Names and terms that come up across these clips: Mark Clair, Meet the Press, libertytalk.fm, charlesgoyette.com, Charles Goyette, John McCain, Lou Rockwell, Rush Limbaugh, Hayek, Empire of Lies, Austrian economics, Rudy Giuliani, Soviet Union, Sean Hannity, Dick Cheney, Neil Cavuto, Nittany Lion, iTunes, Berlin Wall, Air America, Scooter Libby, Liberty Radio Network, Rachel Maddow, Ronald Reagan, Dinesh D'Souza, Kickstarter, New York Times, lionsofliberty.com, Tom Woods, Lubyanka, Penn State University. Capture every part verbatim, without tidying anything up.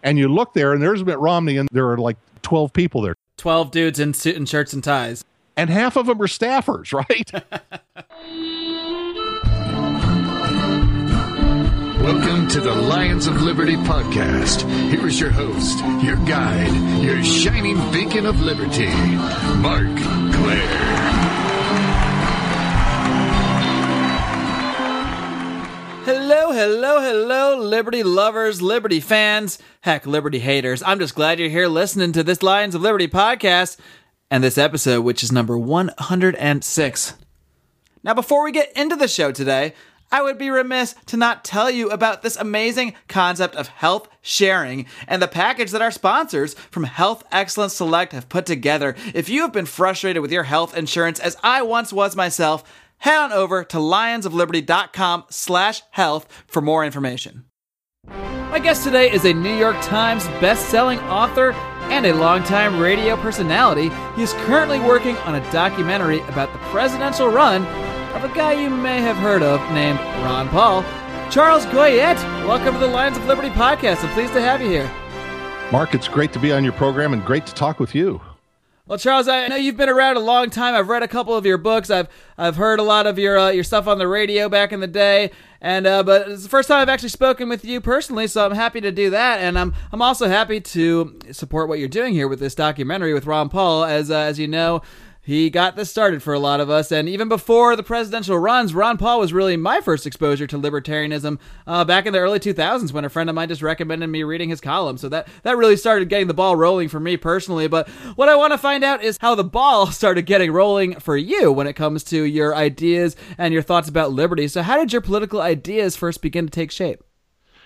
And you look there, and there's Mitt Romney, and there are like twelve people there. twelve dudes in suit and shirts and ties. And half of them are staffers, right? Welcome to the Lions of Liberty podcast. Here is your host, your guide, your shining beacon of liberty, Mark Clair. Hello, hello, hello, liberty lovers, liberty fans, heck, liberty haters. I'm just glad you're here listening to this Lions of Liberty podcast and this episode, which is number one hundred six. Now, before we get into the show today, I would be remiss to not tell you about this amazing concept of health sharing and the package that our sponsors from Health Excellence Select have put together. If you have been frustrated with your health insurance, as I once was myself, head on over to lionsofliberty.com slash health for more information. My guest today is a New York Times best-selling author and a longtime radio personality. He is currently working on a documentary about the presidential run of a guy you may have heard of named Ron Paul. Charles Goyette, welcome to the Lions of Liberty podcast. I'm pleased to have you here. Mark, it's great to be on your program and great to talk with you. Well, Charles, I know you've been around a long time. I've read a couple of your books. I've I've heard a lot of your uh, your stuff on the radio back in the day, and uh, but it's the first time I've actually spoken with you personally, so I'm happy to do that, and I'm I'm also happy to support what you're doing here with this documentary with Ron Paul, as uh, as you know. He got this started for a lot of us, and even before the presidential runs, Ron Paul was really my first exposure to libertarianism uh, back in the early two thousands when a friend of mine just recommended me reading his column. So that, that really started getting the ball rolling for me personally, but what I want to find out is how the ball started getting rolling for you when it comes to your ideas and your thoughts about liberty. So how did your political ideas first begin to take shape?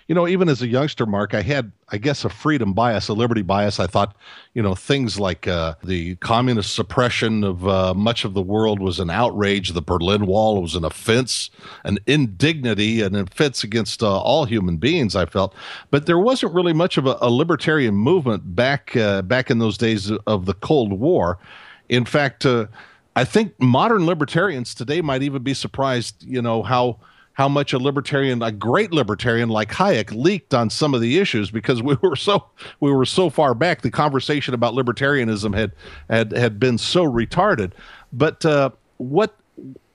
You know, even as a youngster, Mark, I had, I guess, a freedom bias, a liberty bias. I thought, you know, things like uh, the communist suppression of uh, much of the world was an outrage. The Berlin Wall was an offense, an indignity, an offense against uh, all human beings, I felt. But there wasn't really much of a, a libertarian movement back, uh, back in those days of the Cold War. In fact, uh, I think modern libertarians today might even be surprised, you know, how... how much a libertarian, a great libertarian like Hayek, leaked on some of the issues, because we were so we were so far back. The conversation about libertarianism had had, had been so retarded. But uh, what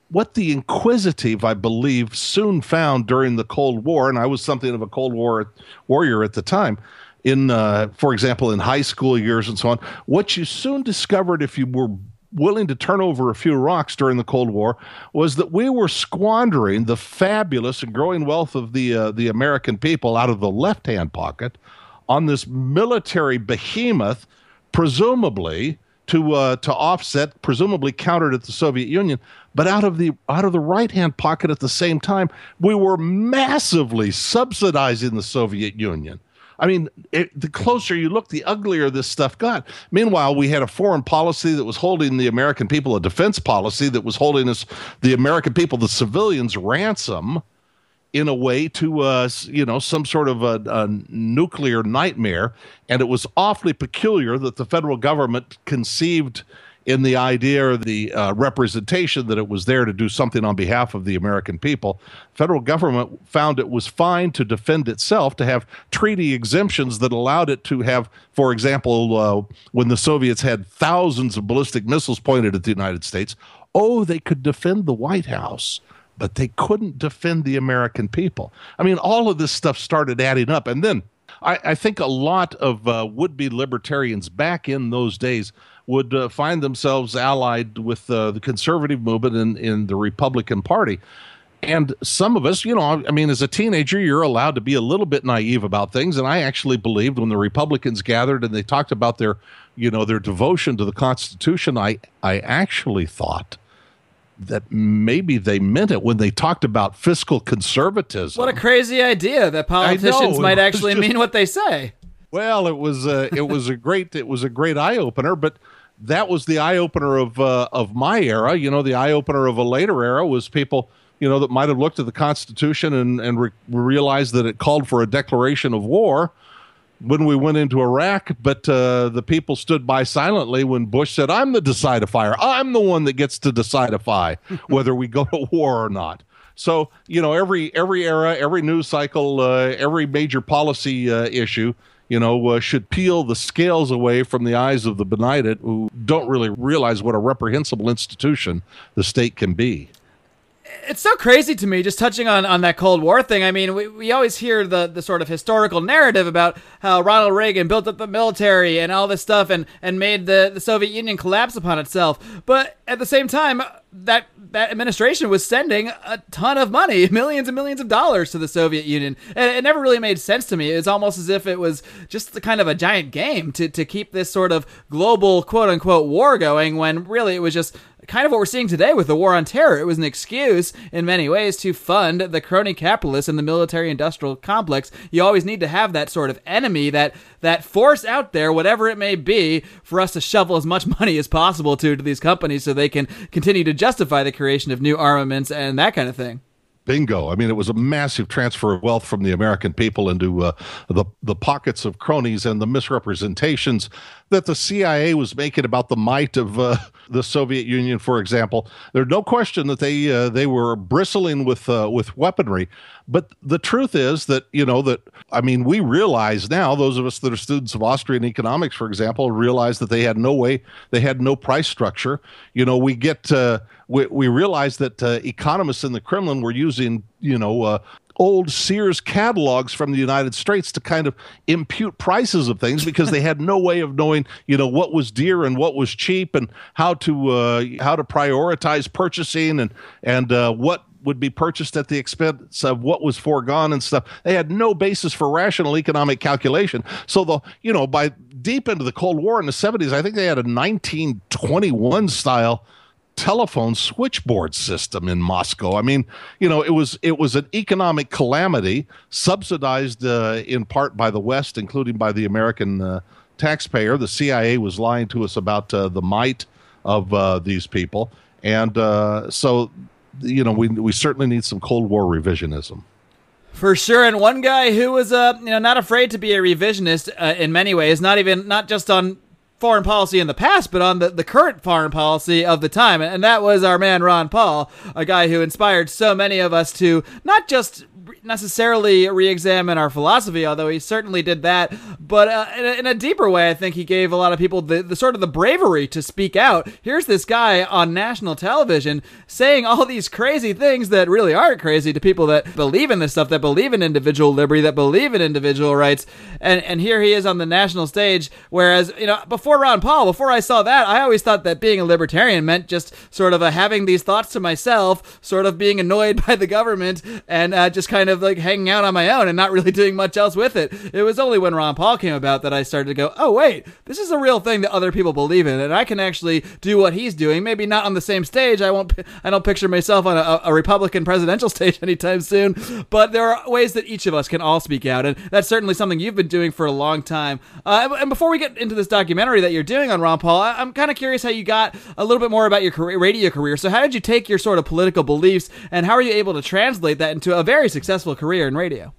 what the inquisitive, I believe, soon found during the Cold War, and I was something of a Cold War warrior at the time, in uh, for example, in high school years and so on, what you soon discovered if you were willing to turn over a few rocks during the Cold War was that we were squandering the fabulous and growing wealth of the uh, the American people out of the left-hand pocket on this military behemoth, presumably to uh, to offset, presumably countered at the Soviet Union, but out of the out of the right-hand pocket at the same time, we were massively subsidizing the Soviet Union. I mean, it, the closer you look, the uglier this stuff got. Meanwhile, we had a foreign policy that was holding the American people, a defense policy that was holding us, the American people, the civilians, ransom in a way to, uh, you know, some sort of a, a nuclear nightmare. And it was awfully peculiar that the federal government conceived in the idea or the uh, representation that it was there to do something on behalf of the American people. Federal government found it was fine to defend itself, to have treaty exemptions that allowed it to have, for example, uh, when the Soviets had thousands of ballistic missiles pointed at the United States, oh, they could defend the White House, but they couldn't defend the American people. I mean, all of this stuff started adding up. And then I, I think a lot of uh, would-be libertarians back in those days would uh, find themselves allied with uh, the conservative movement in, in the Republican Party. And some of us, you know, I mean, as a teenager, you're allowed to be a little bit naive about things. And I actually believed when the Republicans gathered and they talked about their, you know, their devotion to the Constitution, I, I actually thought that maybe they meant it when they talked about fiscal conservatism. What a crazy idea that politicians might actually just mean what they say. Well, it was uh, it was a great it was a great eye opener, but that was the eye opener of uh, of my era. You know, the eye opener of a later era was people, you know, that might have looked at the Constitution and and re- realized that it called for a declaration of war when we went into Iraq, but uh, the people stood by silently when Bush said, "I'm the decidifier. I'm the one that gets to decidify whether we go to war or not." So, you know, every every era, every news cycle, uh, every major policy uh, issue, you know, uh, should peel the scales away from the eyes of the benighted who don't really realize what a reprehensible institution the state can be. It's so crazy to me, just touching on, on that Cold War thing. I mean, we, we always hear the, the sort of historical narrative about how Ronald Reagan built up the military and all this stuff and, and made the, the Soviet Union collapse upon itself. But at the same time, that that administration was sending a ton of money, millions and millions of dollars to the Soviet Union. And it never really made sense to me. It's almost as if it was just the kind of a giant game to, to keep this sort of global, quote unquote, war going, when really it was just kind of what we're seeing today with the war on terror. It was an excuse in many ways to fund the crony capitalists and the military industrial complex. You always need to have that sort of enemy, that that force out there, whatever it may be, for us to shovel as much money as possible to, to these companies so they can continue to justify the creation of new armaments and that kind of thing. Bingo. I mean, it was a massive transfer of wealth from the American people into uh, the, the pockets of cronies, and the misrepresentations that the C I A was making about the might of uh, the Soviet Union, for example. There's no question that they uh, they were bristling with uh, with weaponry. But the truth is that, you know, that, I mean, we realize now, those of us that are students of Austrian economics, for example, realize that they had no way, they had no price structure. You know, we get, uh, we, we realize that uh, economists in the Kremlin were using, you know, uh, old Sears catalogs from the United States to kind of impute prices of things, because they had no way of knowing, you know, what was dear and what was cheap, and how to, uh, how to prioritize purchasing, and, and uh, what would be purchased at the expense of what was foregone and stuff. They had no basis for rational economic calculation. So, the you know, by deep into the Cold War in the seventies, I think they had a nineteen twenty-one style telephone switchboard system in Moscow. I mean, you know, it was it was an economic calamity, subsidized uh, in part by the West, including by the American uh, taxpayer. The C I A was lying to us about uh, the might of uh, these people, and uh, so. You know, we we certainly need some Cold War revisionism. For sure. And one guy who was uh, you know, not afraid to be a revisionist uh, in many ways, not even not just on foreign policy in the past, but on the, the current foreign policy of the time. And that was our man, Ron Paul, a guy who inspired so many of us to not just necessarily re-examine our philosophy, although he certainly did that, but uh, in, a, in a deeper way. I think he gave a lot of people the, the sort of the bravery to speak out. Here's this guy on national television saying all these crazy things that really aren't crazy to people that believe in this stuff, that believe in individual liberty, that believe in individual rights. And, and here he is on the national stage. Whereas, you know, before Before Ron Paul, before I saw that, I always thought that being a libertarian meant just sort of uh, having these thoughts to myself, sort of being annoyed by the government, and uh, just kind of like hanging out on my own and not really doing much else with it. It was only when Ron Paul came about that I started to go, oh, wait, this is a real thing that other people believe in, and I can actually do what he's doing. Maybe not on the same stage. I won't. I don't picture myself on a, a Republican presidential stage anytime soon, but there are ways that each of us can all speak out, and that's certainly something you've been doing for a long time. Uh, and before we get into this documentary that you're doing on Ron Paul, I'm kind of curious how you got a little bit more about your career, radio career. So how did you take your sort of political beliefs, and how are you able to translate that into a very successful career in radio?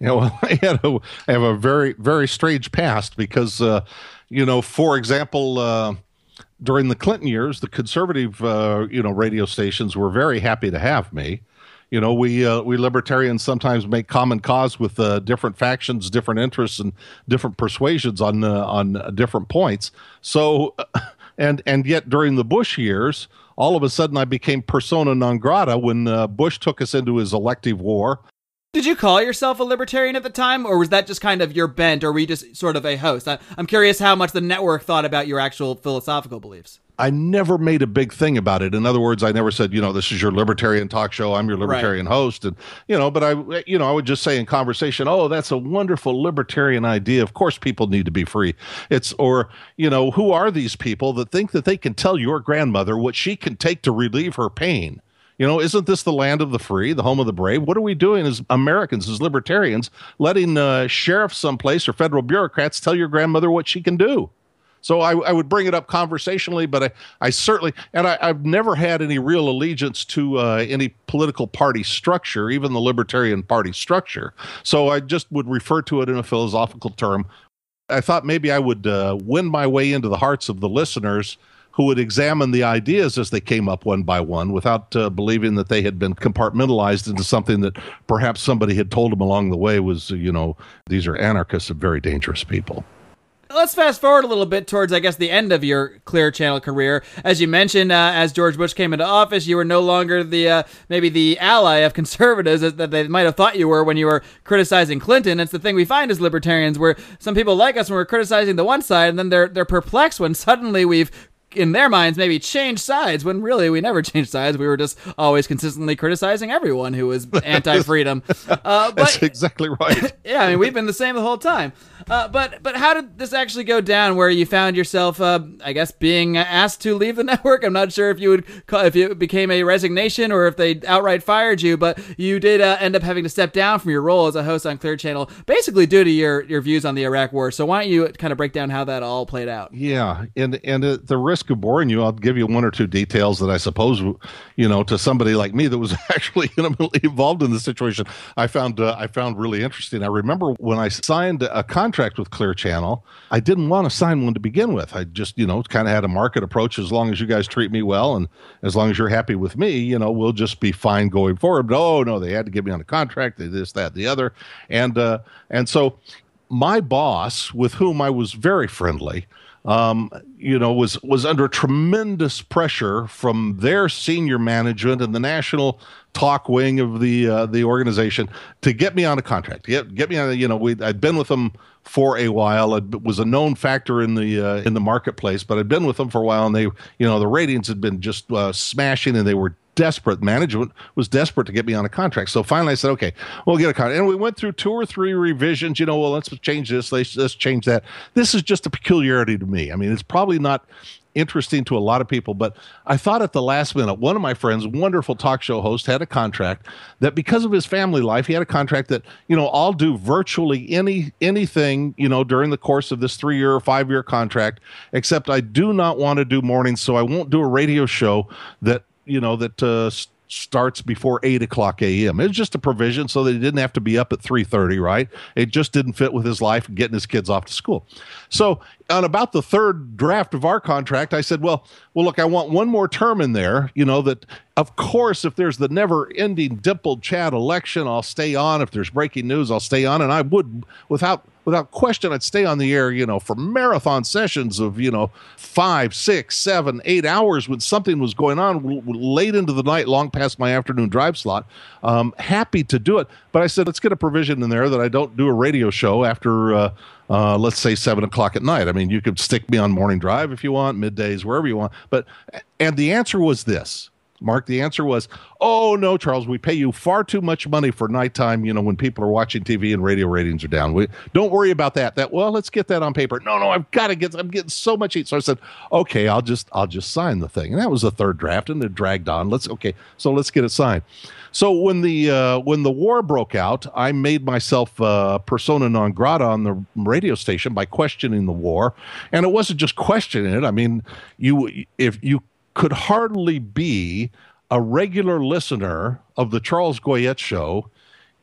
You know, I, had a, I have a very, very strange past because, uh, you know, for example, uh, during the Clinton years, the conservative, uh, you know, radio stations were very happy to have me. You know, we uh, we libertarians sometimes make common cause with uh, different factions, different interests, and different persuasions on uh, on uh, different points. So, and and yet during the Bush years, all of a sudden I became persona non grata when uh, Bush took us into his elective war. Did you call yourself a libertarian at the time, or was that just kind of your bent, or were you just sort of a host? I, I'm curious how much the network thought about your actual philosophical beliefs. I never made a big thing about it. In other words, I never said, you know, this is your libertarian talk show. I'm your libertarian right. host. And, you know, but I, you know, I would just say in conversation, oh, that's a wonderful libertarian idea. Of course, people need to be free. It's, or, you know, who are these people that think that they can tell your grandmother what she can take to relieve her pain? You know, isn't this the land of the free, the home of the brave? What are we doing as Americans, as libertarians, letting uh, sheriffs someplace or federal bureaucrats tell your grandmother what she can do? So I, I would bring it up conversationally, but I, I certainly, and I, I've never had any real allegiance to uh, any political party structure, even the Libertarian Party structure. So I just would refer to it in a philosophical term. I thought maybe I would uh, win my way into the hearts of the listeners who would examine the ideas as they came up one by one without uh, believing that they had been compartmentalized into something that perhaps somebody had told them along the way was, you know, these are anarchists and very dangerous people. Let's fast forward a little bit towards, I guess, the end of your Clear Channel career. As you mentioned, uh, as George Bush came into office, you were no longer the uh, maybe the ally of conservatives that they might have thought you were when you were criticizing Clinton. It's the thing we find as libertarians, where some people like us when we're criticizing the one side, and then they're they're perplexed when suddenly we've, in their minds, maybe change sides, when really we never changed sides. We were just always consistently criticizing everyone who was anti-freedom. Uh, but, that's exactly right. Yeah, I mean, we've been the same the whole time. Uh, but but how did this actually go down, where you found yourself, uh, I guess, being asked to leave the network? I'm not sure if you would call, if it became a resignation or if they outright fired you, but you did uh, end up having to step down from your role as a host on Clear Channel, basically due to your, your views on the Iraq War. So why don't you kind of break down how that all played out? Yeah, and, and uh, the risk of boring you, I'll give you one or two details that I suppose, you know, to somebody like me that was actually intimately involved in the situation, I found uh, I found really interesting. I remember when I signed a contract with Clear Channel, I didn't want to sign one to begin with. I just, you know, kind of had a market approach. As long as you guys treat me well and as long as you're happy with me, you know, we'll just be fine going forward. But oh no, they had to get me on a contract. They this, that, the other, and uh, and so my boss, with whom I was very friendly, Um, you know, was was under tremendous pressure from their senior management and the national talk wing of the uh, the organization to get me on a contract. Get get me on. A, you know, we I'd been with them for a while. It was a known factor in the uh, in the marketplace, but I'd been with them for a while, and they, you know, the ratings had been just uh, smashing, and they were desperate. Management was desperate to get me on a contract. So finally I said, okay, we'll get a contract. And we went through two or three revisions, you know, well, let's change this, let's, let's change that. This is just a peculiarity to me. I mean, it's probably not interesting to a lot of people, but I thought at the last minute, one of my friends, wonderful talk show host, had a contract that because of his family life, he had a contract that, you know, I'll do virtually any anything, you know, during the course of this three-year or five-year contract, except I do not want to do mornings, so I won't do a radio show that you know, that uh, starts before eight o'clock a m It's just a provision so that he didn't have to be up at three thirty, right? It just didn't fit with his life and getting his kids off to school. So on about the third draft of our contract, I said, well, well, look, I want one more term in there, you know, that, of course, if there's the never-ending dimpled chat election, I'll stay on. If there's breaking news, I'll stay on. And I would, without without question, I'd stay on the air, you know, for marathon sessions of, you know, five, six, seven, eight hours when something was going on w- late into the night, long past my afternoon drive slot. Um, happy to do it. But I said, let's get a provision in there that I don't do a radio show after, uh, uh, let's say, seven o'clock at night. I mean, you could stick me on morning drive if you want, middays, wherever you want. But and the answer was this. Mark, the answer was, oh, no, Charles, we pay you far too much money for nighttime, you know, when people are watching T V and radio ratings are down. We, don't worry about that. That, well, let's get that on paper. No, no, I've got to get, I'm getting so much heat. So I said, okay, I'll just, I'll just sign the thing. And that was the third draft, and it dragged on. Let's, okay, so let's get it signed. So when the, uh, when the war broke out, I made myself uh, persona non grata on the radio station by questioning the war. And it wasn't just questioning it. I mean, you, if you could hardly be a regular listener of the Charles Goyette show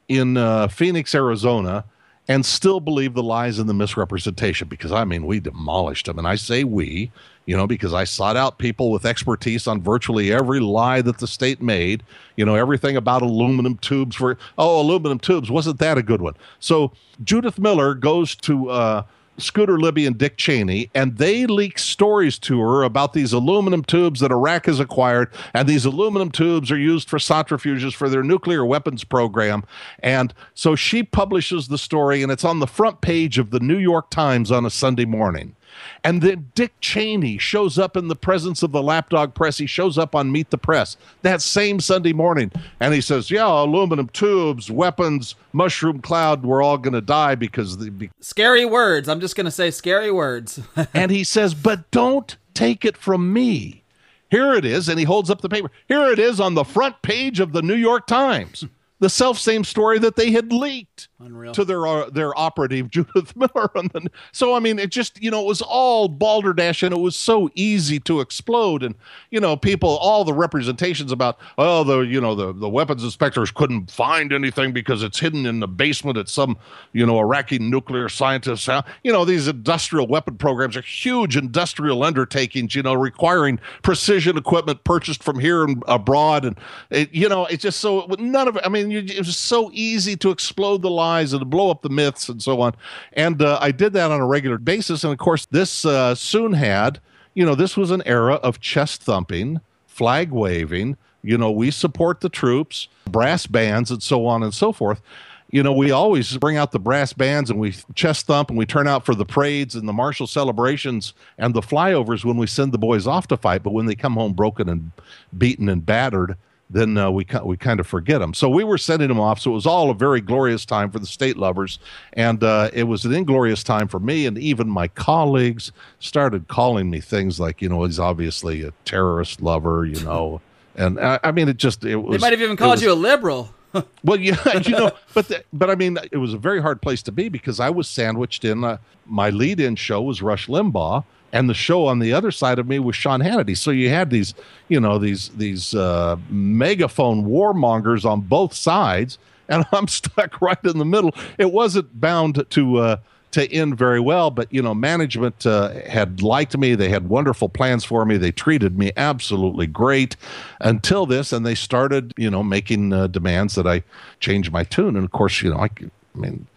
in uh, Phoenix, Arizona, and still believe the lies and the misrepresentation, because, I mean, we demolished them. And I say we, you know, because I sought out people with expertise on virtually every lie that the state made, you know, everything about aluminum tubes for, oh, aluminum tubes, wasn't that a good one? So Judith Miller goes to uh, Scooter Libby and Dick Cheney, and they leak stories to her about these aluminum tubes that Iraq has acquired, and these aluminum tubes are used for centrifuges for their nuclear weapons program. And so she publishes the story, and it's on the front page of the New York Times on a Sunday morning. And then Dick Cheney shows up in the presence of the lapdog press. He shows up on Meet the Press that same Sunday morning, and he says, yeah, aluminum tubes, weapons, mushroom cloud, we're all going to die because... the be- Scary words. I'm just going to say scary words. And he says, but don't take it from me. Here it is, and he holds up the paper. Here it is on the front page of the New York Times, the self-same story that they had leaked. Unreal. To their uh, their operative Judith Miller. On the, so, I mean, it just, you know, it was all balderdash, and it was so easy to explode. And, you know, people, all the representations about, oh, the, you know, the, the weapons inspectors couldn't find anything because it's hidden in the basement at some, you know, Iraqi nuclear scientist's house. You know, these industrial weapon programs are huge industrial undertakings, you know, requiring precision equipment purchased from here and abroad. And, it, you know, it's just so, none of it, I mean, it was so easy to explode the line and to blow up the myths and so on. And uh, I did that on a regular basis. And of course, this uh, soon had, you know, this was an era of chest thumping, flag waving, you know, we support the troops, brass bands, and so on and so forth. You know, we always bring out the brass bands and we chest thump and we turn out for the parades and the martial celebrations and the flyovers when we send the boys off to fight. But when they come home broken and beaten and battered, then uh, we we kind of forget them. So we were sending them off. So it was all a very glorious time for the state lovers. And uh, it was an inglorious time for me. And even my colleagues started calling me things like, you know, he's obviously a terrorist lover, you know. And I, I mean, it just, it was. They might have even called was, you a liberal. Well, yeah, you know, but, the, but I mean, it was a very hard place to be because I was sandwiched in. Uh, my lead-in show was Rush Limbaugh. And the show on the other side of me was Sean Hannity. So you had these, you know, these these uh, megaphone warmongers on both sides, and I'm stuck right in the middle. It wasn't bound to uh, to end very well, but, you know, management uh, had liked me. They had wonderful plans for me. They treated me absolutely great until this, and they started, you know, making uh, demands that I change my tune. And, of course, you know, I, I mean...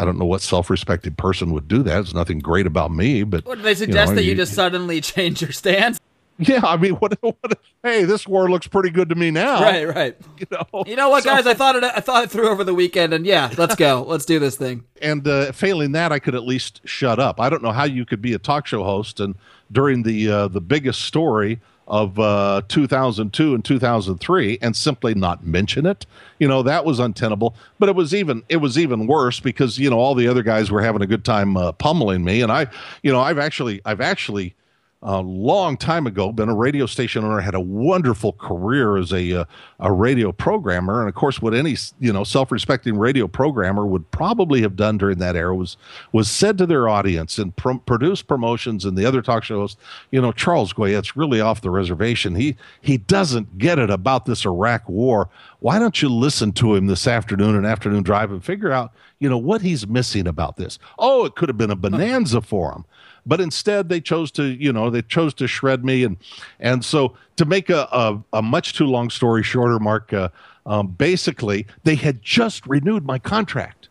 I don't know what self-respecting person would do that. There's nothing great about me, but well, they suggest you know, that you, you just suddenly change your stance. Yeah, I mean, what, what? Hey, this war looks pretty good to me now. Right, right. You know, you know what, so, guys? I thought it. I thought it through over the weekend, and yeah, let's go. Let's do this thing. And uh, failing that, I could at least shut up. I don't know how you could be a talk show host and during the uh, the biggest story of uh, two thousand two and two thousand three and simply not mention it. You know, that was untenable, but it was even, it was even worse because, you know, all the other guys were having a good time uh, pummeling me. And I, you know, I've actually, I've actually a long time ago been a radio station owner, had a wonderful career as a, uh, a radio programmer. And of course what any, you know, self-respecting radio programmer would probably have done during that era was, was said to their audience and pro produce promotions and the other talk shows, you know, Charles Goyette's really off the reservation. He, he doesn't get it about this Iraq war. Why don't you listen to him this afternoon and afternoon drive and figure out, you know, what he's missing about this. Oh, it could have been a bonanza for him. But instead, they chose to, you know, they chose to shred me. And and so to make a, a, a much too long story shorter, Mark, uh, um, basically, they had just renewed my contract.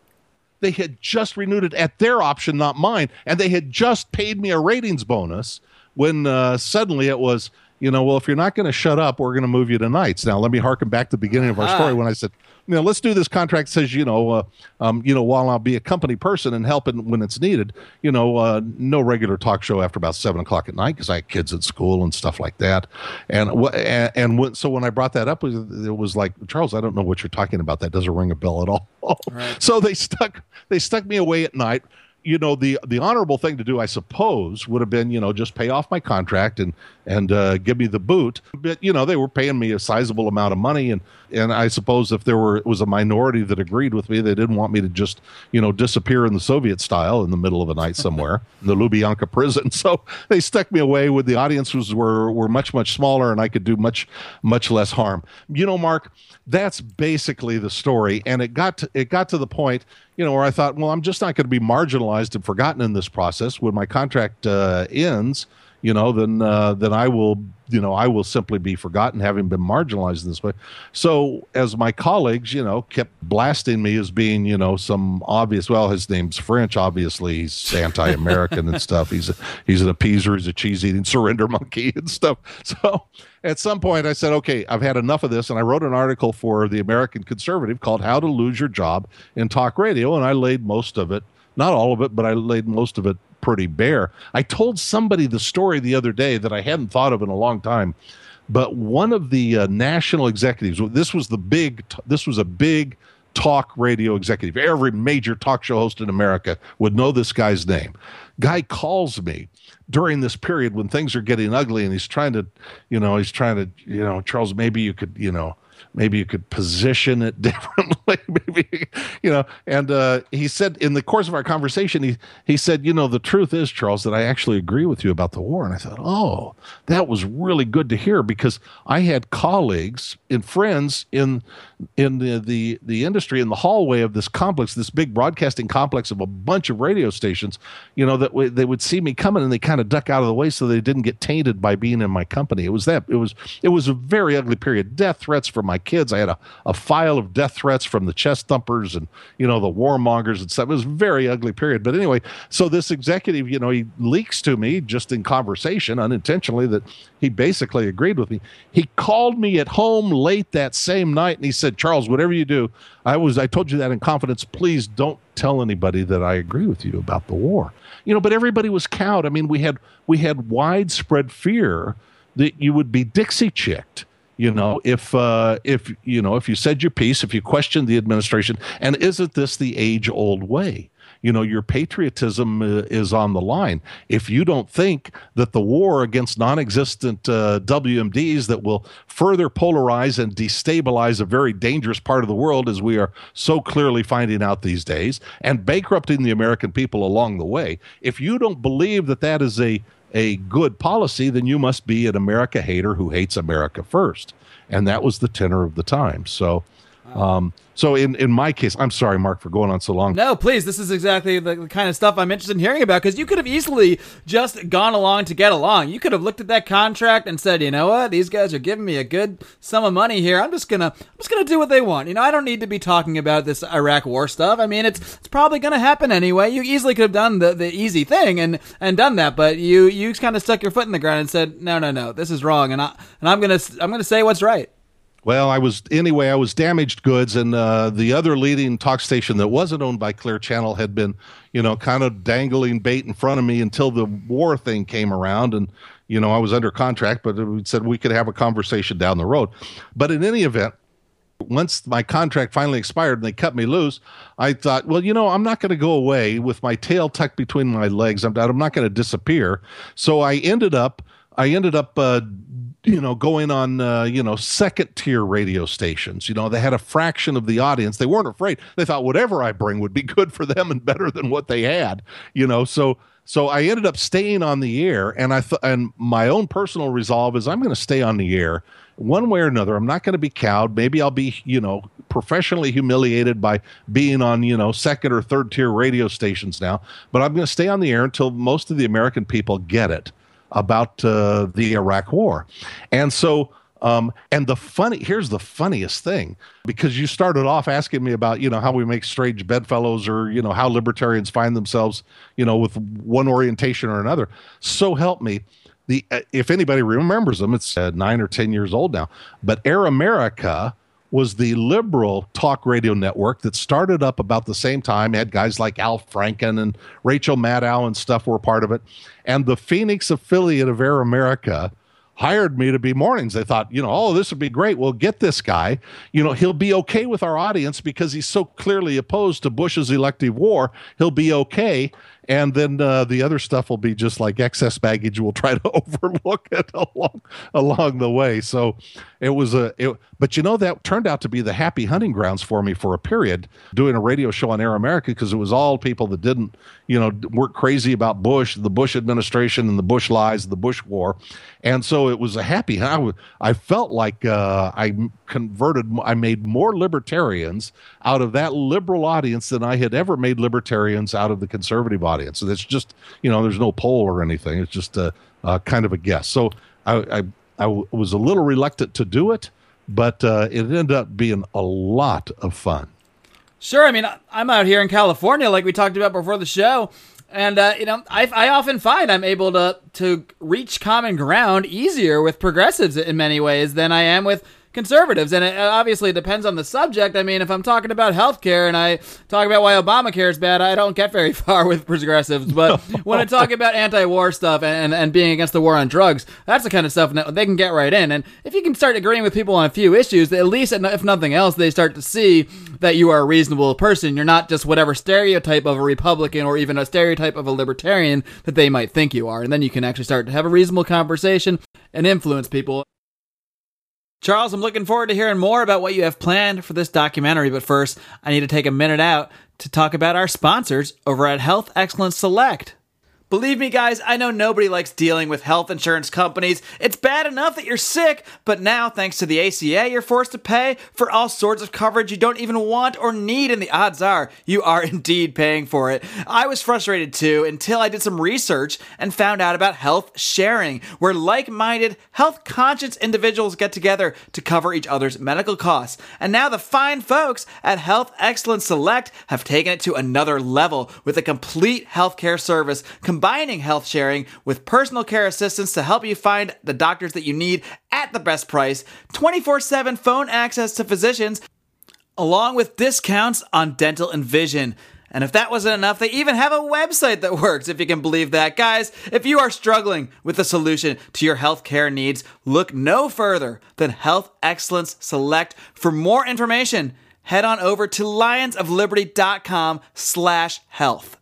They had just renewed it at their option, not mine. And they had just paid me a ratings bonus when uh, suddenly it was, you know, well, if you're not going to shut up, we're going to move you to nights. Now, let me harken back to the beginning of our story when I said, you know, let's do this contract says, you know, uh, um, you know, while I'll be a company person and helping when it's needed, you know, uh, no regular talk show after about seven o'clock at night because I had kids at school and stuff like that. And and, and when, so when I brought that up, it was like, Charles, I don't know what you're talking about. That doesn't ring a bell at all. Right. So they stuck they stuck me away at night. You know, the the honorable thing to do, I suppose, would have been, you know, just pay off my contract and and uh, give me the boot. But, you know, they were paying me a sizable amount of money. And, and I suppose if there were, it was a minority that agreed with me, they didn't want me to just, you know, disappear in the Soviet style in the middle of the night somewhere in the Lubyanka prison. So they stuck me away when the audiences were, were much, much smaller and I could do much, much less harm. You know, Mark, that's basically the story. And it got to, it got to the point, you know, where I thought, well, I'm just not going to be marginalized and forgotten in this process. When my contract uh, ends, you know, then uh, then I will, you know, I will simply be forgotten, having been marginalized in this way. So as my colleagues, you know, kept blasting me as being, you know, some obvious, well, his name's French, obviously, he's anti-American and stuff. He's a, he's an appeaser, he's a cheese-eating surrender monkey and stuff. So at some point I said, okay, I've had enough of this. And I wrote an article for the American Conservative called How to Lose Your Job in Talk Radio. And I laid most of it, not all of it, but I laid most of it pretty bare. I told somebody the story the other day that I hadn't thought of in a long time, but one of the uh, national executives, this was the big, this was a big talk radio executive. Every major talk show host in America would know this guy's name. Guy calls me during this period when things are getting ugly and he's trying to, you know, he's trying to, you know, Charles, maybe you could, you know, Maybe you could position it differently. Maybe, you know, and uh, he said in the course of our conversation, he, he said, you know, the truth is, Charles, that I actually agree with you about the war. And I thought, oh, that was really good to hear, because I had colleagues and friends in in the, the, the industry, in the hallway of this complex, this big broadcasting complex of a bunch of radio stations, you know, that w- they would see me coming and they kind of duck out of the way so they didn't get tainted by being in my company. It was that. It was, it was a very ugly period. Death threats from my kids. I had a, a file of death threats from the chest thumpers and, you know, the warmongers and stuff. It was a very ugly period. But anyway, so this executive, you know, he leaks to me just in conversation unintentionally that he basically agreed with me. He called me at home late that same night and he said, Charles, whatever you do, I was, I told you that in confidence, please don't tell anybody that I agree with you about the war. You know, but everybody was cowed. I mean, we had, we had widespread fear that you would be Dixie chicked. You know, if uh, if you know, if you said your piece, if you questioned the administration, and isn't this the age-old way? You know, your patriotism uh, is on the line. If you don't think that the war against non-existent uh, W M Ds that will further polarize and destabilize a very dangerous part of the world, as we are so clearly finding out these days, and bankrupting the American people along the way, if you don't believe that that is a a good policy, then you must be an America hater who hates America first. And that was the tenor of the time. So, um, so in, in my case, I'm sorry, Mark, for going on so long. No, please. This is exactly the kind of stuff I'm interested in hearing about, because you could have easily just gone along to get along. You could have looked at that contract and said, you know what, these guys are giving me a good sum of money here. I'm just gonna, I'm just gonna do what they want. You know, I don't need to be talking about this Iraq war stuff. I mean, it's it's probably gonna happen anyway. You easily could have done the, the easy thing and, and done that, but you you kind of stuck your foot in the ground and said, no, no, no, this is wrong, and I and I'm gonna I'm gonna say what's right. Well, I was anyway, I was damaged goods, and uh, the other leading talk station that wasn't owned by Clear Channel had been, you know, kind of dangling bait in front of me until the war thing came around, and, you know, I was under contract, but it said we could have a conversation down the road. But in any event, once my contract finally expired and they cut me loose, I thought, well, you know, I'm not going to go away with my tail tucked between my legs. I'm, I'm not going to disappear. So I ended up, I ended up, uh, you know, going on, uh, you know, second tier radio stations. You know, they had a fraction of the audience. They weren't afraid. They thought whatever I bring would be good for them and better than what they had, you know. So, so I ended up staying on the air, and I th- and my own personal resolve is I'm going to stay on the air one way or another. I'm not going to be cowed. Maybe I'll be, you know, professionally humiliated by being on, you know, second or third tier radio stations now, but I'm going to stay on the air until most of the American people get it about uh, the Iraq war. And so, um, and the funny, here's the funniest thing, because you started off asking me about, you know, how we make strange bedfellows, or, you know, how libertarians find themselves, you know, with one orientation or another. So help me, the uh, if anybody remembers them, it's uh, nine or ten years old now, but Air America was the liberal talk radio network that started up about the same time, had guys like Al Franken and Rachel Maddow and stuff were part of it. And the Phoenix affiliate of Air America hired me to be mornings. They thought, you know, oh, this would be great. We'll get this guy. You know, he'll be okay with our audience because he's so clearly opposed to Bush's elective war. He'll be okay. And then uh, the other stuff will be just like excess baggage. We'll try to overlook it along along the way. So it was a, it, but you know, that turned out to be the happy hunting grounds for me for a period, doing a radio show on Air America, because it was all people that didn't, you know, weren't crazy about Bush, the Bush administration, and the Bush lies, the Bush war. And so it was a happy, I, I felt like uh, I converted, I made more libertarians out of that liberal audience than I had ever made libertarians out of the conservative audience. So that's just, you know, there's no poll or anything. It's just a, a kind of a guess. So I, I, I was a little reluctant to do it, but uh, it ended up being a lot of fun. Sure. I mean, I'm out here in California, like we talked about before the show. And, uh, you know, I, I often find I'm able to, to reach common ground easier with progressives in many ways than I am with conservatives. And it obviously depends on the subject. I mean, if I'm talking about healthcare and I talk about why Obamacare is bad, I don't get very far with progressives. But when I talk about anti-war stuff and, and being against the war on drugs, that's the kind of stuff that they can get right in. And if you can start agreeing with people on a few issues, at least if nothing else, they start to see that you are a reasonable person. You're not just whatever stereotype of a Republican or even a stereotype of a libertarian that they might think you are. And then you can actually start to have a reasonable conversation and influence people. Charles, I'm looking forward to hearing more about what you have planned for this documentary, but first, I need to take a minute out to talk about our sponsors over at Health Excellence Select. Believe me, guys, I know nobody likes dealing with health insurance companies. It's bad enough that you're sick, but now, thanks to the A C A, you're forced to pay for all sorts of coverage you don't even want or need, and the odds are you are indeed paying for it. I was frustrated, too, until I did some research and found out about health sharing, where like-minded, health-conscious individuals get together to cover each other's medical costs. And now the fine folks at Health Excellence Select have taken it to another level with a complete healthcare service, combining health sharing with personal care assistance to help you find the doctors that you need at the best price, twenty-four seven phone access to physicians, along with discounts on dental and vision. And if that wasn't enough, they even have a website that works, if you can believe that. Guys, if you are struggling with a solution to your healthcare needs, look no further than Health Excellence Select. For more information, head on over to lions of liberty dot com slash health.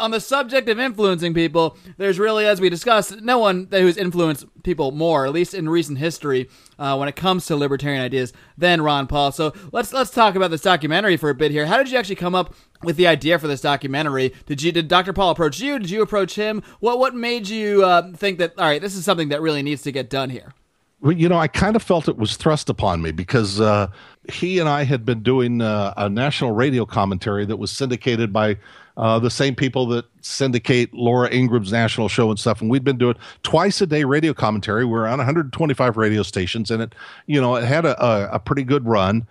On the subject of influencing people, there's really, as we discussed, no one who's influenced people more, at least in recent history, uh, when it comes to libertarian ideas, than Ron Paul. So let's let's talk about this documentary for a bit here. How did you actually come up with the idea for this documentary? Did you did Doctor Paul approach you? Did you approach him? What what made you uh, think that, all right, this is something that really needs to get done here? Well, you know, I kind of felt it was thrust upon me because uh, he and I had been doing uh, a national radio commentary that was syndicated by Uh, the same people that syndicate Laura Ingram's national show and stuff. And we'd been doing twice a day radio commentary. We were on one hundred twenty-five radio stations, and it, you know, it had a, a, a pretty good run.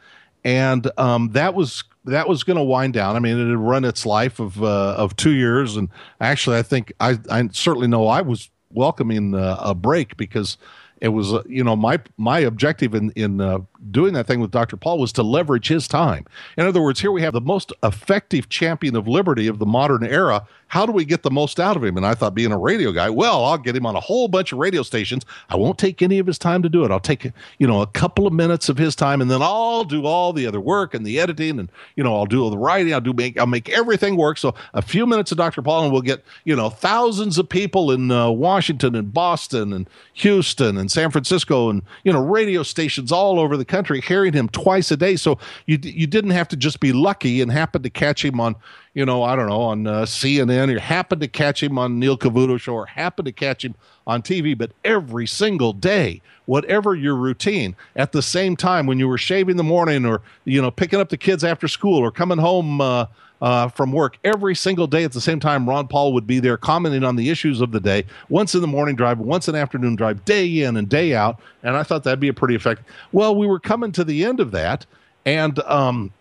And um, that was that was going to wind down. I mean, it had run its life of uh, of two years. And actually, I think I, I certainly know I was welcoming uh, a break because it was, uh, you know, my my objective in, in uh, doing that thing with Doctor Paul was to leverage his time. In other words, here we have the most effective champion of liberty of the modern era. How do we get the most out of him? And I thought, being a radio guy, well, I'll get him on a whole bunch of radio stations. I won't take any of his time to do it. I'll take, you know, a couple of minutes of his time, and then I'll do all the other work and the editing, and, you know, I'll do all the writing. I'll do make, I'll make everything work. So a few minutes of Doctor Paul, and we'll get, you know, thousands of people in uh, Washington and Boston and Houston and San Francisco and, you know, radio stations all over the country hearing him twice a day. So you you didn't have to just be lucky and happen to catch him on, you know, I don't know, on uh, C N N, or happen to catch him on Neil Cavuto show, or happen to catch him on T V, but every single day, whatever your routine, at the same time when you were shaving in the morning, or, you know, picking up the kids after school, or coming home uh, uh, from work, every single day at the same time, Ron Paul would be there commenting on the issues of the day, once in the morning drive, once in the afternoon drive, day in and day out. And I thought that'd be a pretty effective. Well, we were coming to the end of that, and um,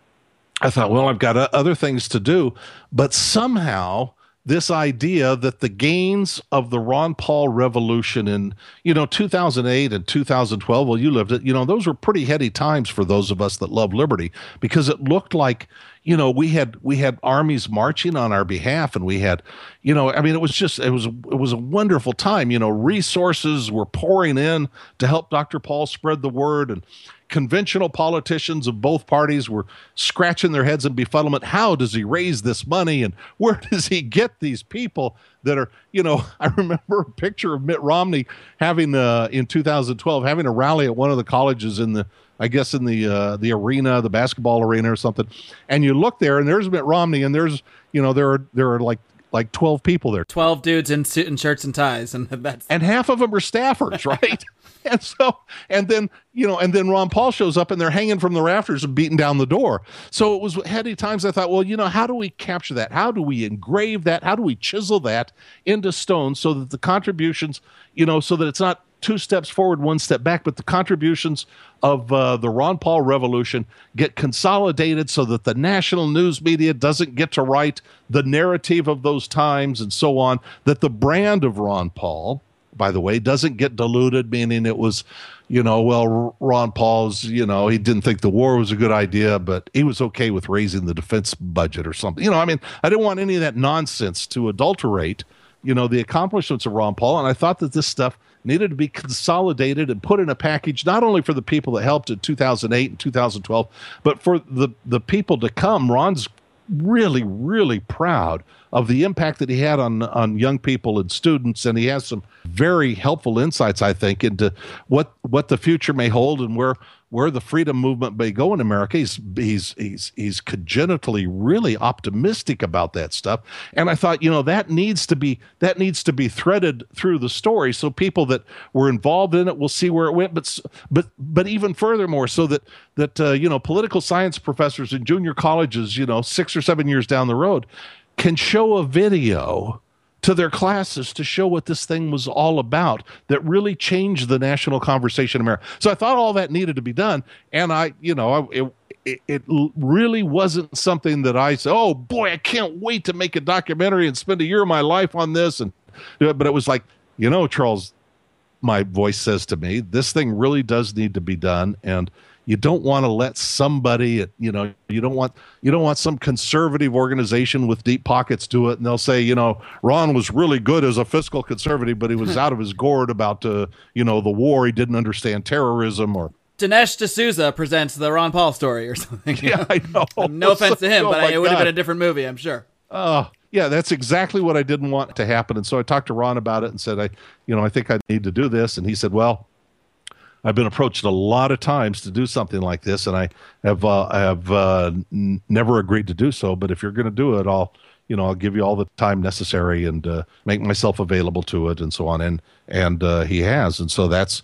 I thought, well, I've got other things to do, but somehow this idea that the gains of the Ron Paul revolution in, you know, two thousand eight and two thousand twelve, well, you lived it, you know, those were pretty heady times for those of us that love liberty, because it looked like, you know, we had we had armies marching on our behalf, and we had, you know, I mean, it was just, it was it was a wonderful time. You know, resources were pouring in to help Doctor Paul spread the word, and conventional politicians of both parties were scratching their heads in befuddlement. How does he raise this money, and where does he get these people that are, you know, I remember a picture of Mitt Romney having uh, in two thousand twelve having a rally at one of the colleges in the, I guess in the uh, the arena, the basketball arena or something. And you look there, and there's Mitt Romney, and there's, you know, there are there are like like twelve people there, twelve dudes in suit and shirts and ties, and that's and half of them are staffers, right? And so, and then, you know, and then Ron Paul shows up, and they're hanging from the rafters and beating down the door. So it was heady times. I thought, well, you know, how do we capture that? How do we engrave that? How do we chisel that into stone so that the contributions, you know, so that it's not two steps forward, one step back, but the contributions of uh, the Ron Paul revolution get consolidated so that the national news media doesn't get to write the narrative of those times and so on, that the brand of Ron Paul, by the way, doesn't get diluted, meaning it was, you know, well, Ron Paul's, you know, he didn't think the war was a good idea, but he was okay with raising the defense budget or something. You know, I mean, I didn't want any of that nonsense to adulterate, you know, the accomplishments of Ron Paul. And I thought that this stuff needed to be consolidated and put in a package, not only for the people that helped in two thousand eight and two thousand twelve, but for the, the people to come. Ron's really, really proud of the impact that he had on, on young people and students. And he has some very helpful insights, I think, into what, what the future may hold and where, where the freedom movement may go in America. He's, he's, he's, he's congenitally really optimistic about that stuff. And I thought, you know, that needs to be, that needs to be threaded through the story. So people that were involved in it will see where it went, but, but, but even furthermore, so that, that, uh, you know, political science professors in junior colleges, you know, six or seven years down the road can show a video to their classes to show what this thing was all about that really changed the national conversation in America. So I thought all that needed to be done. And I, you know, I, it, it, it really wasn't something that I said, oh boy, I can't wait to make a documentary and spend a year of my life on this. And, but it was like, you know, Charles, my voice says to me, this thing really does need to be done. And you don't want to let somebody, you know, you don't want you don't want some conservative organization with deep pockets do it, and they'll say, you know, Ron was really good as a fiscal conservative, but he was out of his gourd about, uh, you know, the war. He didn't understand terrorism, or Dinesh D'Souza presents the Ron Paul story or something. Yeah, I know. No offense to him, oh, but it would God. have been a different movie, I'm sure. Oh, uh, yeah, that's exactly what I didn't want to happen, and so I talked to Ron about it and said, I, you know, I think I need to do this, and he said, well, I've been approached a lot of times to do something like this, and I have uh, I have uh, n never agreed to do so. But if you're going to do it, I'll you know I'll give you all the time necessary and uh, make myself available to it, and so on. And and uh, he has, and so that's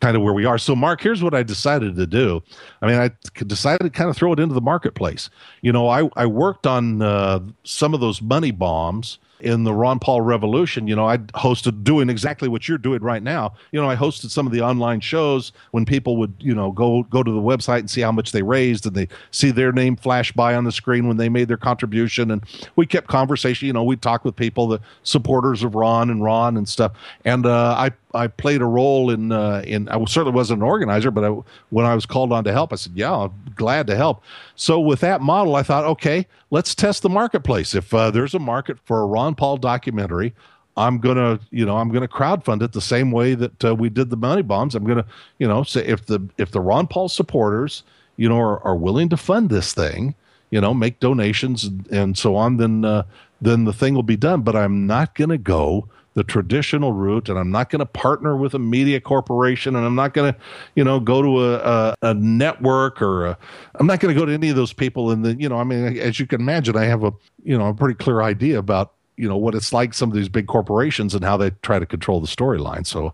kind of where we are. So, Mark, here's what I decided to do. I mean, I decided to kind of throw it into the marketplace. You know, I I worked on uh, some of those money bombs in the Ron Paul revolution. You know, I hosted, doing exactly what you're doing right now. You know, I hosted some of the online shows when people would, you know, go go to the website and see how much they raised, and they see their name flash by on the screen when they made their contribution. And we kept conversation. You know, we talked with people, the supporters of Ron and Ron and stuff. And uh, I I played a role in uh, in. I certainly wasn't an organizer, but I, when I was called on to help, I said, yeah, I'm glad to help. So with that model, I thought, okay, let's test the marketplace. If uh, there's a market for a Ron Paul documentary, I'm gonna, you know, I'm gonna crowdfund it the same way that uh, we did the money bombs. I'm gonna, you know, say if the if the Ron Paul supporters, you know, are, are willing to fund this thing, you know, make donations and, and so on, then uh, then the thing will be done. But I'm not gonna go the traditional route, and I'm not going to partner with a media corporation, and I'm not going to, you know, go to a, a, a network, or a, I'm not going to go to any of those people. And then, you know, I mean, as you can imagine, I have a, you know, a pretty clear idea about, you know, what it's like, some of these big corporations and how they try to control the storyline. So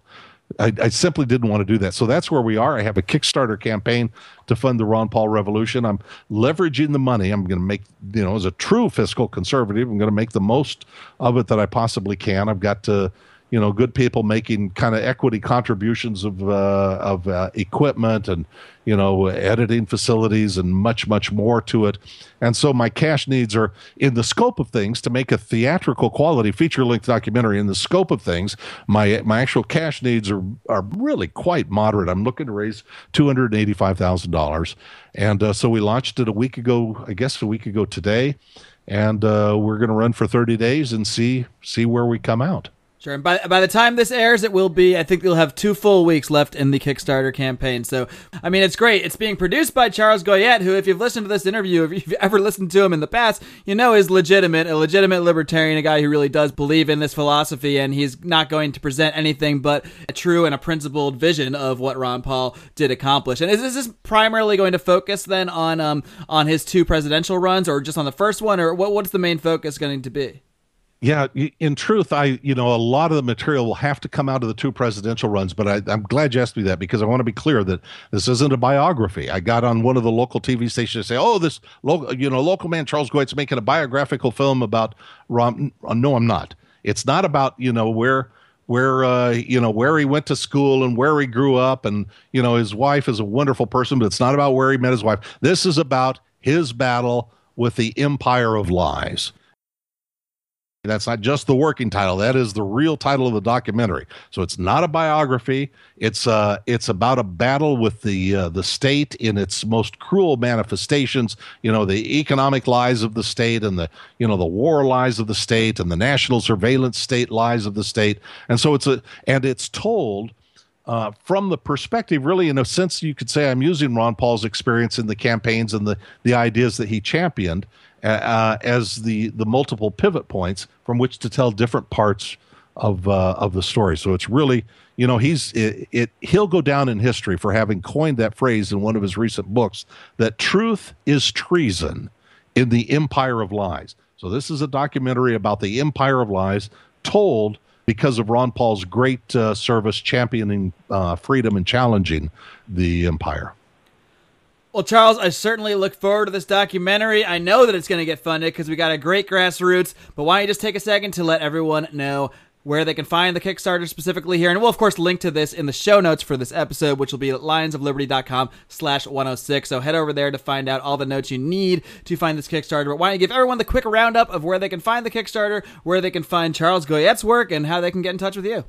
I, I simply didn't want to do that. So that's where we are. I have a Kickstarter campaign to fund the Ron Paul revolution. I'm leveraging the money. I'm going to make, you know, as a true fiscal conservative, I'm going to make the most of it that I possibly can. I've got to, you know, good people making kind of equity contributions of, uh, of uh, equipment and, you know, editing facilities and much, much more to it. And so my cash needs are, in the scope of things, to make a theatrical quality feature-length documentary. In the scope of things, my my actual cash needs are, are really quite moderate. I'm looking to raise two hundred eighty-five thousand dollars. And uh, so we launched it a week ago, I guess a week ago today. And uh, we're going to run for thirty days and see see where we come out. Sure. And by, by the time this airs, it will be, I think you'll have two full weeks left in the Kickstarter campaign. So, I mean, it's great. It's being produced by Charles Goyette, who, if you've listened to this interview, if you've ever listened to him in the past, you know is legitimate, a legitimate libertarian, a guy who really does believe in this philosophy, and he's not going to present anything but a true and a principled vision of what Ron Paul did accomplish. And is, is this primarily going to focus then on, um, on his two presidential runs, or just on the first one, or what, what's the main focus going to be? Yeah, in truth, I, you know, a lot of the material will have to come out of the two presidential runs, but I, I'm glad you asked me that, because I want to be clear that this isn't a biography. I got on one of the local T V stations to say, oh, this local, you know, local man, Charles Goyette's making a biographical film about Ron. No, I'm not. It's not about, you know, where, where, uh, you know, where he went to school and where he grew up. And, you know, his wife is a wonderful person, but it's not about where he met his wife. This is about his battle with the Empire of Lies. That's not just the working title. That is the real title of the documentary. So it's not a biography. It's uh, it's about a battle with the uh, the state in its most cruel manifestations. You know, the economic lies of the state, and the you know the war lies of the state, and the national surveillance state lies of the state. And so it's a and it's told Uh, from the perspective, really, in a sense, you could say I'm using Ron Paul's experience in the campaigns and the, the ideas that he championed uh, as the, the multiple pivot points from which to tell different parts of uh, of the story. So it's really, you know, he's it, it he'll go down in history for having coined that phrase in one of his recent books, that truth is treason in the Empire of Lies. So this is a documentary about the Empire of Lies, told because of Ron Paul's great uh, service championing uh, freedom and challenging the empire. Well, Charles, I certainly look forward to this documentary. I know that it's going to get funded because we got a great grassroots, but why don't you just take a second to let everyone know where they can find the Kickstarter specifically here. And we'll, of course, link to this in the show notes for this episode, which will be at lions of liberty dot com slash one oh six. So head over there to find out all the notes you need to find this Kickstarter. But why don't you give everyone the quick roundup of where they can find the Kickstarter, where they can find Charles Goyette's work, and how they can get in touch with you.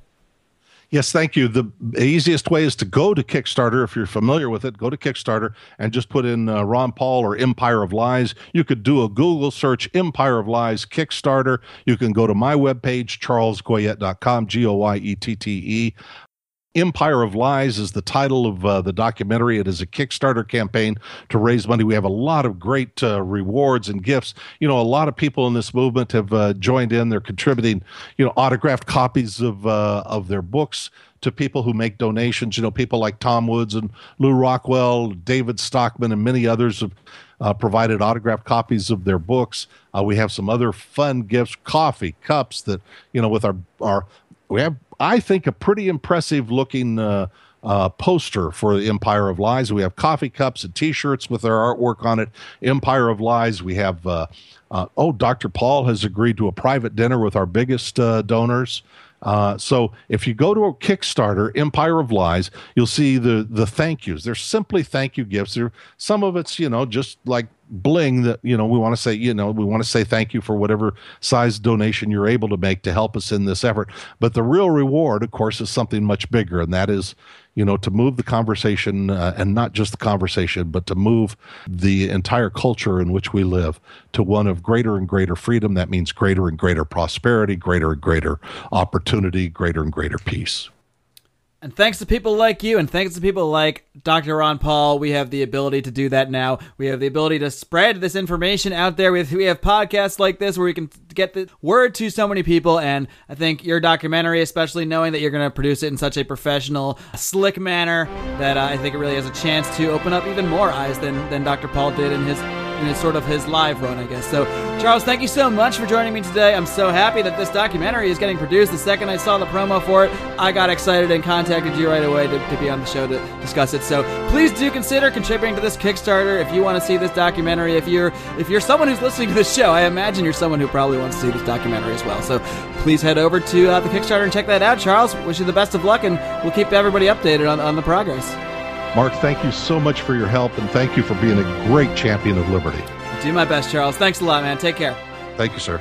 Yes, thank you. The easiest way is to go to Kickstarter. If you're familiar with it, go to Kickstarter and just put in uh, Ron Paul or Empire of Lies. You could do a Google search, Empire of Lies Kickstarter. You can go to my webpage, charles goyette dot com, G O Y E T T E. Empire of Lies is the title of uh, the documentary. It is a Kickstarter campaign to raise money. We have a lot of great uh, rewards and gifts. You know, a lot of people in this movement have uh, joined in. They're contributing, you know, autographed copies of uh, of their books to people who make donations. You know, people like Tom Woods and Lou Rockwell, David Stockman, and many others have uh, provided autographed copies of their books. Uh, we have some other fun gifts, coffee, cups that, you know, with our our we have. I think a pretty impressive looking uh, uh, poster for the Empire of Lies. We have coffee cups and T-shirts with our artwork on it. Empire of Lies. We have, uh, uh, oh, Doctor Paul has agreed to a private dinner with our biggest uh, donors. Uh, so if you go to a Kickstarter, Empire of Lies, you'll see the the thank yous. They're simply thank you gifts. They're, some of it's, you know, just like bling that, you know, we want to say, you know, we want to say thank you for whatever size donation you're able to make to help us in this effort. But the real reward, of course, is something much bigger. And that is, you know, to move the conversation uh, and not just the conversation, but to move the entire culture in which we live to one of greater and greater freedom. That means greater and greater prosperity, greater and greater opportunity, greater and greater peace. And thanks to people like you and thanks to people like Doctor Ron Paul, we have the ability to do that now. We have the ability to spread this information out there. We have, we have podcasts like this where we can get the word to so many people. And I think your documentary, especially knowing that you're going to produce it in such a professional, slick manner, that uh, I think it really has a chance to open up even more eyes than, than Doctor Paul did in his, in his sort of his live run, I guess. So, Charles, thank you so much for joining me today. I'm so happy that this documentary is getting produced. The second I saw the promo for it, I got excited and contacted you right away to, to be on the show to discuss it. So please do consider contributing to this Kickstarter if you want to see this documentary. If you're if you're someone who's listening to this show, I imagine you're someone who probably wants to see this documentary as well. So please head over to uh, the Kickstarter and check that out. Charles, wish you the best of luck, and we'll keep everybody updated on, on the progress. Mark, thank you so much for your help, and thank you for being a great champion of liberty. Do my best, Charles. Thanks a lot, man. Take care. Thank you, sir.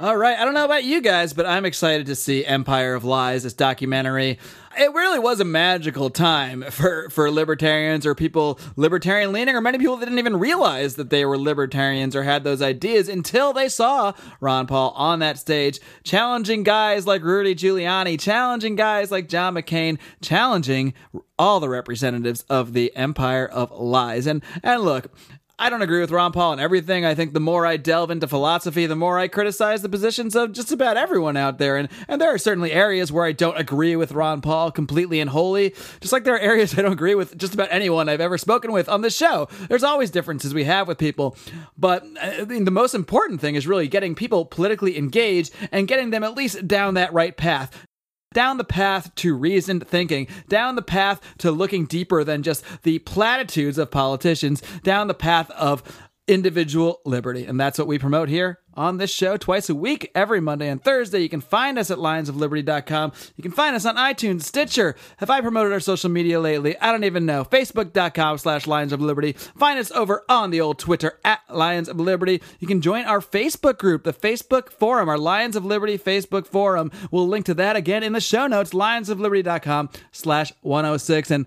All right. I don't know about you guys, but I'm excited to see Empire of Lies, this documentary. It really was a magical time for, for libertarians or people libertarian leaning, or many people that didn't even realize that they were libertarians or had those ideas until they saw Ron Paul on that stage, challenging guys like Rudy Giuliani, challenging guys like John McCain, challenging all the representatives of the Empire of Lies. And, and look, I don't agree with Ron Paul and everything. I think the more I delve into philosophy, the more I criticize the positions of just about everyone out there. And, and there are certainly areas where I don't agree with Ron Paul completely and wholly, just like there are areas I don't agree with just about anyone I've ever spoken with on this show. There's always differences we have with people. But I mean, the most important thing is really getting people politically engaged and getting them at least down that right path. Down the path to reasoned thinking, down the path to looking deeper than just the platitudes of politicians, down the path of individual liberty. And that's what we promote here on this show twice a week, every Monday and Thursday. You can find us at lions of liberty dot com. You can find us on iTunes, Stitcher. Have I promoted our social media lately? I don't even know. facebook dot com slash lions of liberty. Find us over on the old Twitter at Lions of Liberty. You can join our Facebook group, the Facebook Forum, our Lions of Liberty Facebook Forum. We'll link to that again in the show notes, lions of liberty dot com slash one oh six. And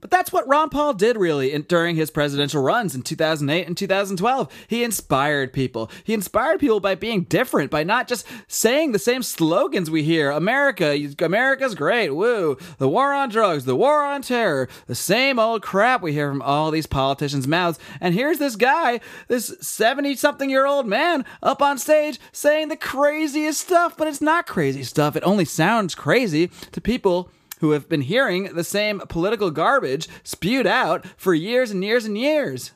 But that's what Ron Paul did, really, in, during his presidential runs in two thousand eight and two thousand twelve. He inspired people. He inspired people by being different, by not just saying the same slogans we hear. America, America's great, woo. The war on drugs, the war on terror, the same old crap we hear from all these politicians' mouths. And here's this guy, this seventy-something-year-old man up on stage saying the craziest stuff, but it's not crazy stuff. It only sounds crazy to people who have been hearing the same political garbage spewed out for years and years and years.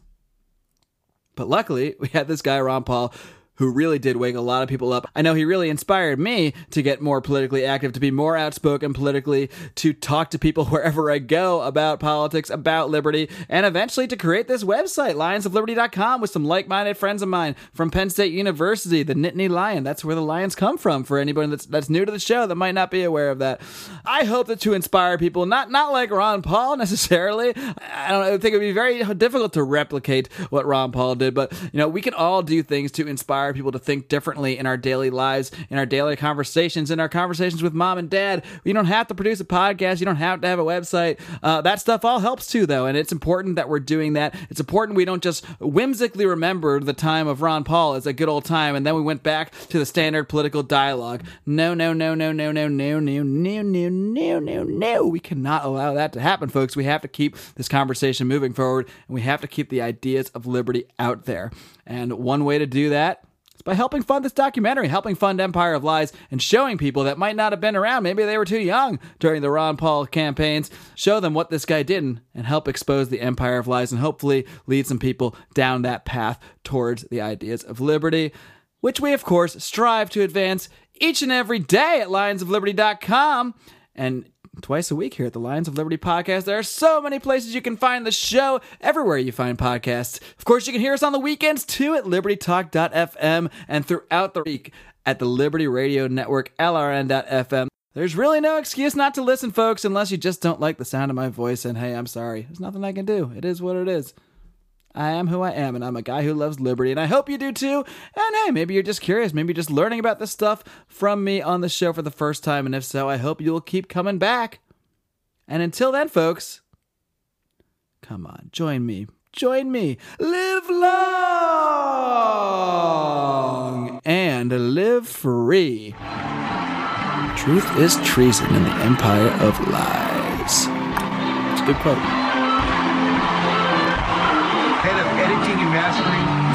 But luckily, we had this guy, Ron Paul, who really did wake a lot of people up. I know he really inspired me to get more politically active, to be more outspoken politically, to talk to people wherever I go about politics, about liberty, and eventually to create this website, lions of liberty dot com, with some like-minded friends of mine from Penn State University, the Nittany Lion. That's where the lions come from, for anybody that's that's new to the show that might not be aware of that. I hope that to inspire people, not, not like Ron Paul necessarily. I don't know, I think it would be very difficult to replicate what Ron Paul did, but you know, we can all do things to inspire people to think differently in our daily lives, in our daily conversations, in our conversations with mom and dad. You don't have to produce a podcast. You don't have to have a website. Uh, that stuff all helps too, though, and it's important that we're doing that. It's important we don't just whimsically remember the time of Ron Paul as a good old time, and then we went back to the standard political dialogue. No, no, no, no, no, no, no, no, no, no, no, no, no. We cannot allow that to happen, folks. We have to keep this conversation moving forward, and we have to keep the ideas of liberty out there. And one way to do that, by helping fund this documentary, helping fund Empire of Lies, and showing people that might not have been around, maybe they were too young during the Ron Paul campaigns, show them what this guy didn't, and help expose the Empire of Lies, and hopefully lead some people down that path towards the ideas of liberty, which we, of course, strive to advance each and every day at lions of liberty dot com, and twice a week here at the Lions of Liberty podcast. There are so many places you can find the show, everywhere you find podcasts. Of course, you can hear us on the weekends, too, at liberty talk dot f m and throughout the week at the Liberty Radio Network, L R N dot f m. There's really no excuse not to listen, folks, unless you just don't like the sound of my voice, and hey, I'm sorry. There's nothing I can do. It is what it is. I am who I am, and I'm a guy who loves liberty, and I hope you do too. And hey, maybe you're just curious. Maybe you're just learning about this stuff from me on the show for the first time, and if so, I hope you'll keep coming back. And until then, folks, come on, join me. Join me. Live long and live free. Truth is treason in the empire of lies. It's a good quote. Editing and mastering.